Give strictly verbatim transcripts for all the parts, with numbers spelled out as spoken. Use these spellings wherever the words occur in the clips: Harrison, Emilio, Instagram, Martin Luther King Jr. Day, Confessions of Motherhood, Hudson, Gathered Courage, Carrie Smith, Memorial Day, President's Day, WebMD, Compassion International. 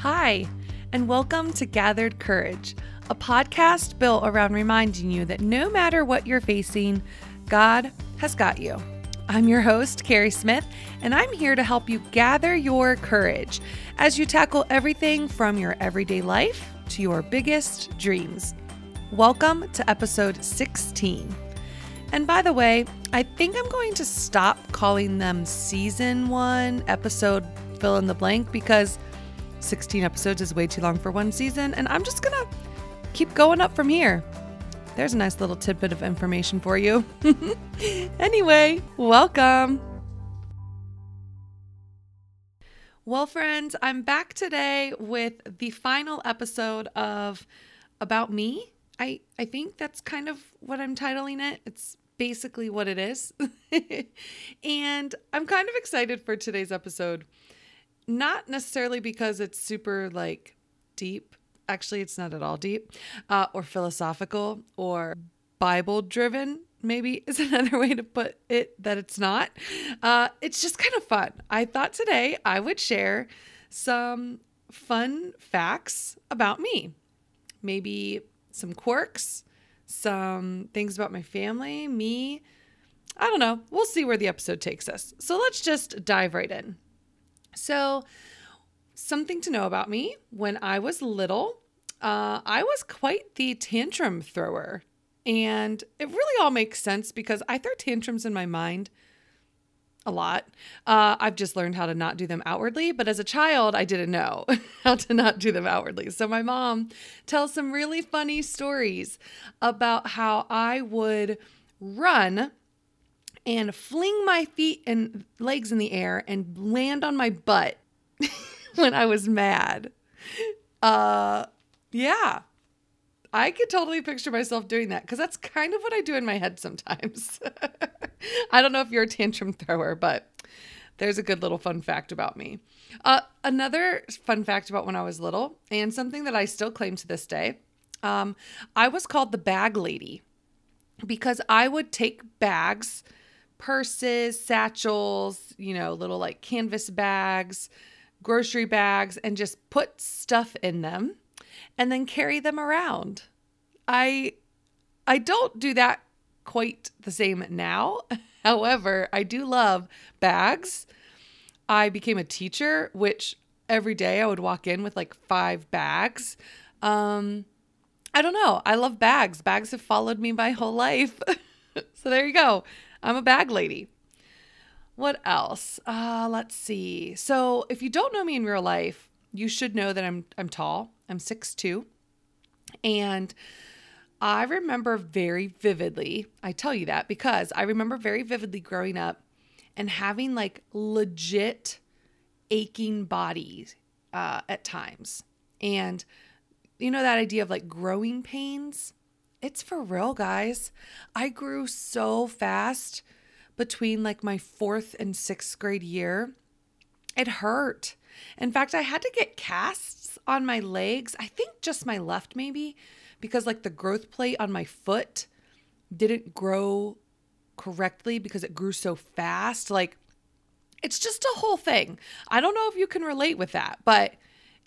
Hi, and welcome to Gathered Courage, a podcast built around reminding you that no matter what you're facing, God has got you. I'm your host, Carrie Smith, and I'm here to help you gather your courage as you tackle everything from your everyday life to your biggest dreams. Welcome to episode sixteen. And by the way, I think I'm going to stop calling them season one, episode fill in the blank, because sixteen episodes is way too long for one season, and I'm just gonna keep going up from here. There's a nice little tidbit of information for you. Anyway, welcome. Well, friends, I'm back today with the final episode of About Me. I, I think that's kind of what I'm titling it. It's basically what it is. And I'm kind of excited for today's episode. Not necessarily because it's super like deep. Actually, it's not at all deep uh, or philosophical or Bible driven. Maybe is another way to put it that it's not. Uh, it's just kind of fun. I thought today I would share some fun facts about me. Maybe some quirks, some things about my family, me. I don't know. We'll see where the episode takes us. So let's just dive right in. So something to know about me: when I was little, uh, I was quite the tantrum thrower. And it really all makes sense because I throw tantrums in my mind a lot. Uh, I've just learned how to not do them outwardly, but as a child, I didn't know how to not do them outwardly. So my mom tells some really funny stories about how I would run and fling my feet and legs in the air and land on my butt when I was mad. Uh, yeah, I could totally picture myself doing that because that's kind of what I do in my head sometimes. I don't know if you're a tantrum thrower, but there's a good little fun fact about me. Uh, another fun fact about when I was little, and something that I still claim to this day, um, I was called the bag lady because I would take bags, purses, satchels, you know, little like canvas bags, grocery bags, and just put stuff in them and then carry them around. I I don't do that quite the same now. However, I do love bags. I became a teacher, which every day I would walk in with like five bags. Um, I don't know. I love bags. Bags have followed me my whole life. So there you go. I'm a bag lady. What else? Uh, let's see. So if you don't know me in real life, you should know that I'm I'm tall. I'm six two, and I remember very vividly, I tell you that because I remember very vividly growing up and having like legit aching bodies uh, at times. And you know that idea of like growing pains? It's for real, guys. I grew so fast between like my fourth and sixth grade year. It hurt. In fact, I had to get casts on my legs. I think just my left maybe, because like the growth plate on my foot didn't grow correctly because it grew so fast. Like it's just a whole thing. I don't know if you can relate with that, but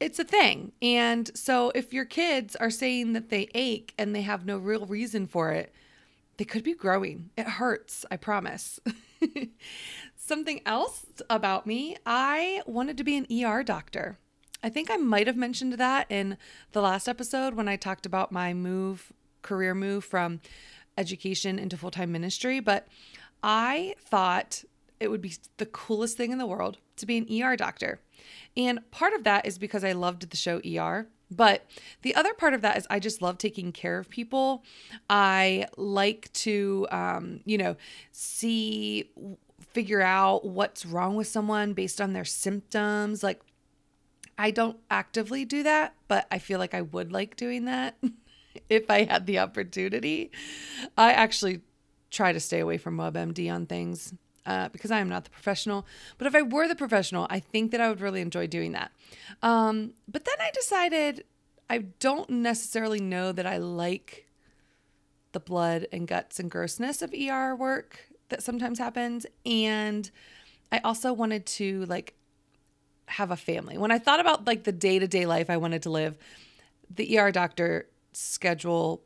it's a thing. And so if your kids are saying that they ache and they have no real reason for it, they could be growing. It hurts, I promise. Something else about me, I wanted to be an E R doctor. I think I might have mentioned that in the last episode when I talked about my move, career move from education into full-time ministry, but I thought it would be the coolest thing in the world to be an E R doctor. And part of that is because I loved the show E R. But the other part of that is I just love taking care of people. I like to, um, you know, see, figure out what's wrong with someone based on their symptoms. Like, I don't actively do that, but I feel like I would like doing that if I had the opportunity. I actually try to stay away from WebMD on things uh, because I am not the professional. But if I were the professional, I think that I would really enjoy doing that. Um, but then I decided I don't necessarily know that I like the blood and guts and grossness of E R work that sometimes happens. And I also wanted to like have a family. When I thought about like the day-to-day life I wanted to live, the E R doctor schedule,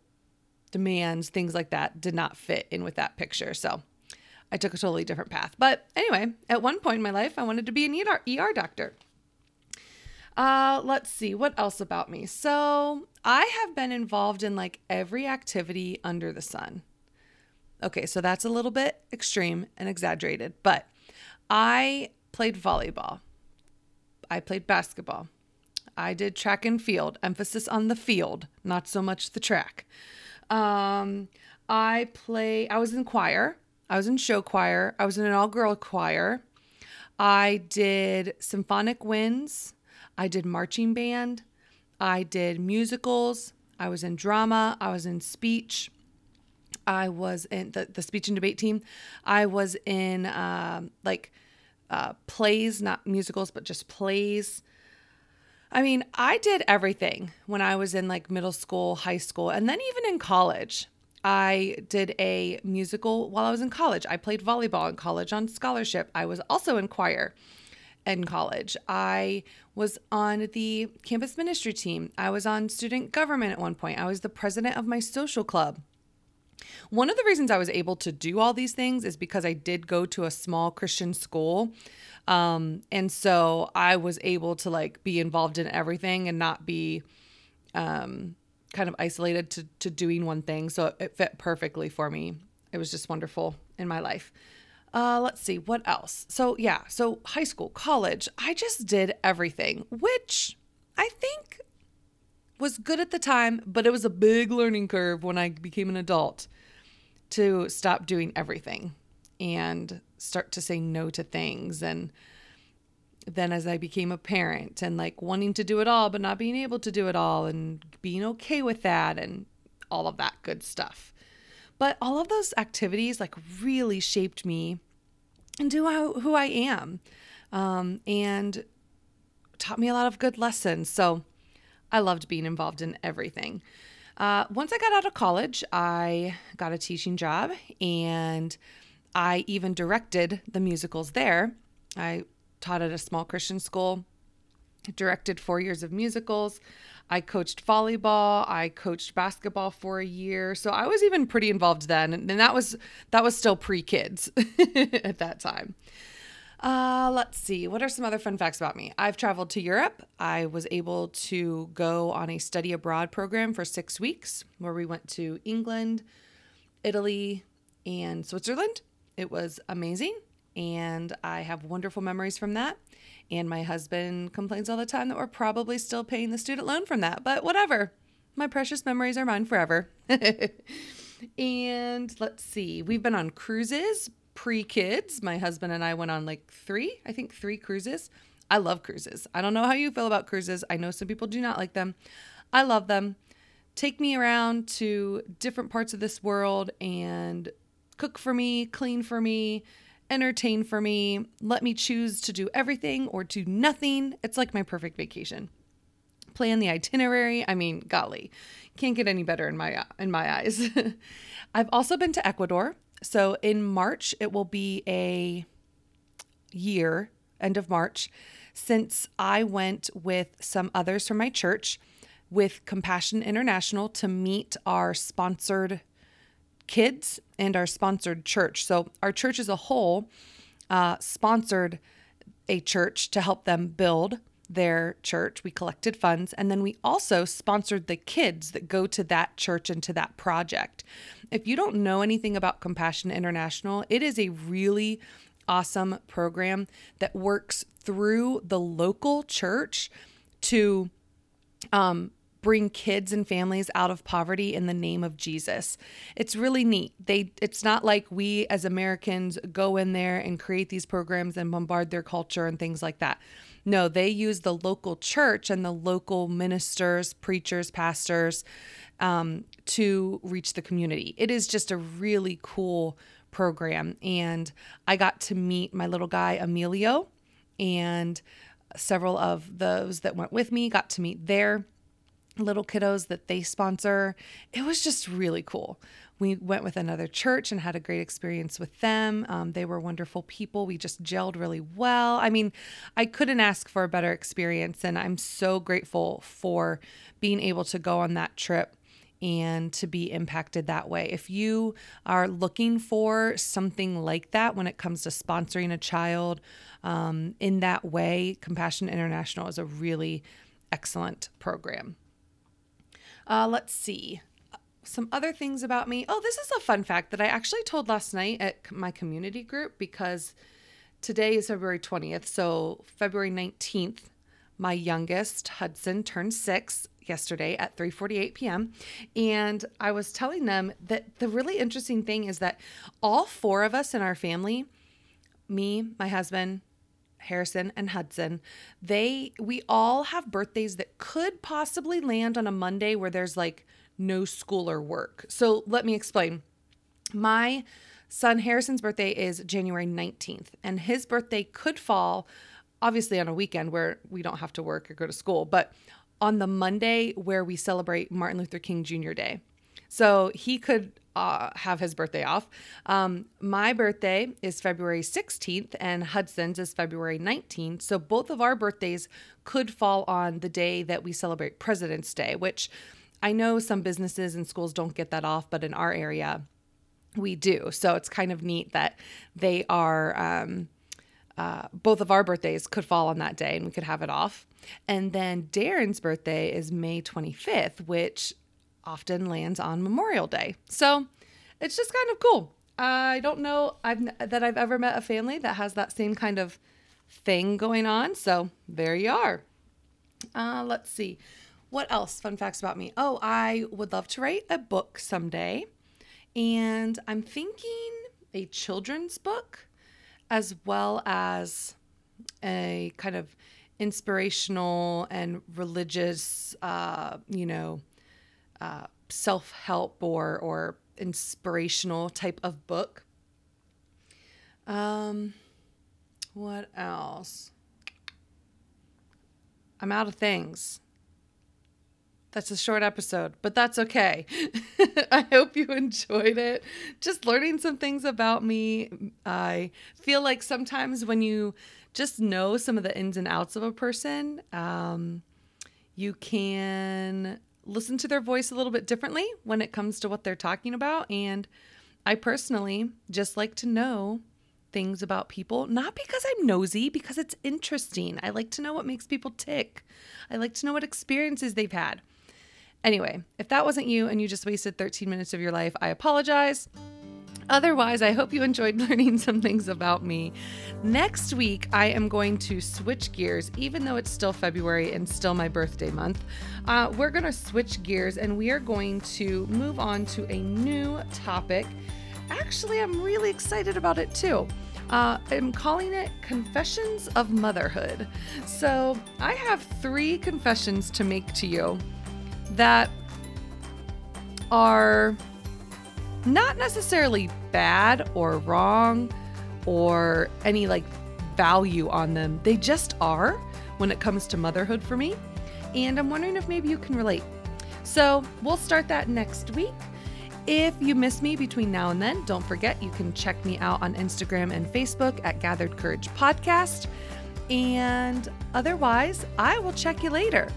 demands, things like that did not fit in with that picture. So I took a totally different path. But anyway, at one point in my life, I wanted to be an E R doctor. Uh, let's see, what else about me? So I have been involved in like every activity under the sun. Okay, so that's a little bit extreme and exaggerated, but I played volleyball. I played basketball. I did track and field, emphasis on the field, not so much the track. Um, I play, I was in choir. I was in show choir. I was in an all-girl choir. I did symphonic winds. I did marching band. I did musicals. I was in drama. I was in speech. I was in the, the speech and debate team. I was in um, like uh, plays, not musicals, but just plays. I mean, I did everything when I was in like middle school, high school, and then even in college. I did a musical while I was in college. I played volleyball in college on scholarship. I was also in choir in college. I was on the campus ministry team. I was on student government at one point. I was the president of my social club. One of the reasons I was able to do all these things is because I did go to a small Christian school. Um, and so I was able to like be involved in everything and not be um, kind of isolated to, to doing one thing. So it fit perfectly for me. It was just wonderful in my life. Uh, let's see what else. So yeah, so high school, college, I just did everything, which I think was good at the time, but it was a big learning curve when I became an adult to stop doing everything and start to say no to things. And then as I became a parent and like wanting to do it all, but not being able to do it all and being okay with that and all of that good stuff. But all of those activities like really shaped me into who I am, um, and taught me a lot of good lessons. So I loved being involved in everything. Uh, once I got out of college, I got a teaching job, and I even directed the musicals there. I taught at a small Christian school, directed four years of musicals. I coached volleyball. I coached basketball for a year. So I was even pretty involved then. And that was, that was still pre-kids at that time. Uh, let's see. What are some other fun facts about me? I've traveled to Europe. I was able to go on a study abroad program for six weeks where we went to England, Italy, and Switzerland. It was amazing. And I have wonderful memories from that. And my husband complains all the time that we're probably still paying the student loan from that, but whatever. My precious memories are mine forever. And let's see. We've been on cruises. Pre-kids, my husband and I went on like three, I think three cruises. I love cruises. I don't know how you feel about cruises. I know some people do not like them. I love them. Take me around to different parts of this world and cook for me, clean for me, entertain for me. Let me choose to do everything or do nothing. It's like my perfect vacation. Plan the itinerary. I mean, golly, can't get any better in my in my eyes. I've also been to Ecuador. So in March, it will be a year, end of March, since I went with some others from my church with Compassion International to meet our sponsored kids and our sponsored church. So our church as a whole uh, sponsored a church to help them build their church. We collected funds, and then we also sponsored the kids that go to that church and to that project. If you don't know anything about Compassion International, it is a really awesome program that works through the local church to um, bring kids and families out of poverty in the name of Jesus. It's really neat. They, it's not like we as Americans go in there and create these programs and bombard their culture and things like that. No, they use the local church and the local ministers, preachers, pastors, um, to reach the community. It is just a really cool program. And I got to meet my little guy, Emilio, and several of those that went with me got to meet their little kiddos that they sponsor. It was just really cool. We went with another church and had a great experience with them. Um, they were wonderful people. We just gelled really well. I mean, I couldn't ask for a better experience, and I'm so grateful for being able to go on that trip and to be impacted that way. If you are looking for something like that when it comes to sponsoring a child um, in that way, Compassion International is a really excellent program. Uh, let's see. Some other things about me. Oh, this is a fun fact that I actually told last night at my community group, because today is February twentieth. So February nineteenth, my youngest, Hudson, turned six yesterday at three forty-eight p.m. And I was telling them that the really interesting thing is that all four of us in our family, me, my husband, Harrison, and Hudson, they, we all have birthdays that could possibly land on a Monday where there's like no school or work. So let me explain. My son Harrison's birthday is January nineteenth, and his birthday could fall obviously on a weekend where we don't have to work or go to school, but on the Monday where we celebrate Martin Luther King Junior Day. So he could uh, have his birthday off. Um, my birthday is February sixteenth and Hudson's is February nineteenth. So both of our birthdays could fall on the day that we celebrate President's Day, which I know some businesses and schools don't get that off, but in our area, we do. So it's kind of neat that they are, um, uh, both of our birthdays could fall on that day and we could have it off. And then Darren's birthday is May twenty-fifth, which often lands on Memorial Day. So it's just kind of cool. I don't know I've, that I've ever met a family that has that same kind of thing going on. So there you are. Uh, let's see. What else? Fun facts about me. Oh, I would love to write a book someday. And I'm thinking a children's book as well as a kind of inspirational and religious, uh, you know, uh, self-help or, or inspirational type of book. Um, what else? I'm out of things. That's a short episode, but that's okay. I hope you enjoyed it. Just learning some things about me. I feel like sometimes when you just know some of the ins and outs of a person, um, you can listen to their voice a little bit differently when it comes to what they're talking about. And I personally just like to know things about people, not because I'm nosy, because it's interesting. I like to know what makes people tick. I like to know what experiences they've had. Anyway, if that wasn't you and you just wasted thirteen minutes of your life, I apologize. Otherwise, I hope you enjoyed learning some things about me. Next week, I am going to switch gears, even though it's still February and still my birthday month. Uh, we're going to switch gears and we are going to move on to a new topic. Actually, I'm really excited about it too. Uh, I'm calling it Confessions of Motherhood. So I have three confessions to make to you that are not necessarily bad or wrong or any like value on them. They just are when it comes to motherhood for me. And I'm wondering if maybe you can relate. So we'll start that next week. If you miss me between now and then, don't forget you can check me out on Instagram and Facebook at Gathered Courage Podcast. And otherwise, I will check you later.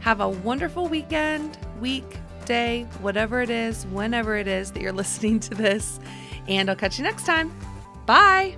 Have a wonderful weekend, week, day, whatever it is, whenever it is that you're listening to this. And I'll catch you next time. Bye.